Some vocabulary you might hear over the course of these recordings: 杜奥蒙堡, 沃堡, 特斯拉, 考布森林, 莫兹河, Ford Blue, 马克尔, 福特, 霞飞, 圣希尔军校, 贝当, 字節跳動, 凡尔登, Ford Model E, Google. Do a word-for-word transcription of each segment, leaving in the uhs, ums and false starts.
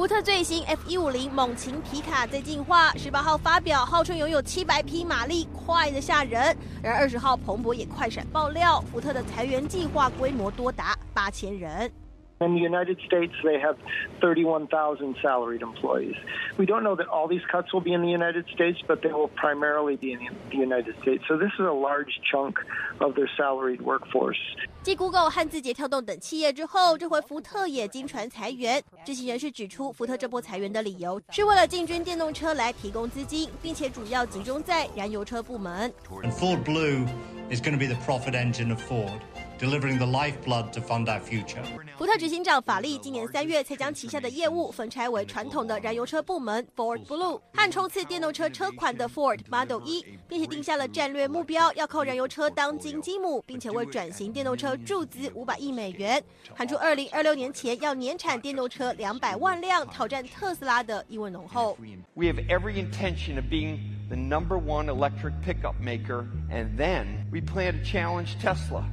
福特最新 F 一五零猛禽皮卡在进化， 十八号发表，号称拥有七百匹马力，快得吓人。然而二十号彭博也快闪爆料，福特的裁员计划规模多达八千人。 In the United States, they have thirty-one thousand salaried employees. We don't know that all these cuts will be in the United States, but they will primarily be in the United States. So this is a large chunk of their salaried workforce. 继 Google 和字节跳动等企业之后，这回福特也经传裁员。知情人士指出，福特这波裁员的理由是为了进军电动车来提供资金，并且主要集中在燃油车部门。And Ford Blue is going to be the profit engine of Ford. delivering the lifeblood to fund our future. 福特执行长法利今年三月才将旗下的业务分拆为传统的燃油车部门 Ford Blue 和冲刺电动车车款的 Ford Model E， 并且定下了战略目标，要靠燃油车当金鸡母，并且为转型电动车注资五百亿美元，喊出二零二六年前要年产电动车两百万辆，挑战特斯拉的意味浓厚。We have every intention of being the number one electric pickup maker, and then we plan to challenge Tesla.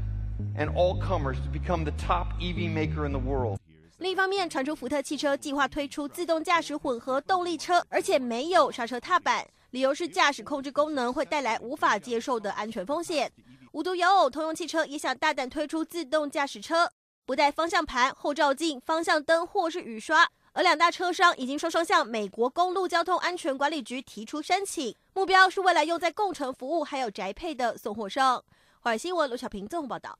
and all comers to become the top E V maker in the world. 另一方面，传出福特汽车计划推出自动驾驶混合动力车，而且没有刹车踏板，理由是驾驶控制功能会带来无法接受的安全风险。无独有偶，通用汽车也想大胆推出自动驾驶车，不带方向盘、后照镜、方向灯或是雨刷。而两大车商已经双双向美国公路交通安全管理局提出申请，目标是未来用在共乘服务还有宅配的送货上。华尔新闻罗小平综合报道。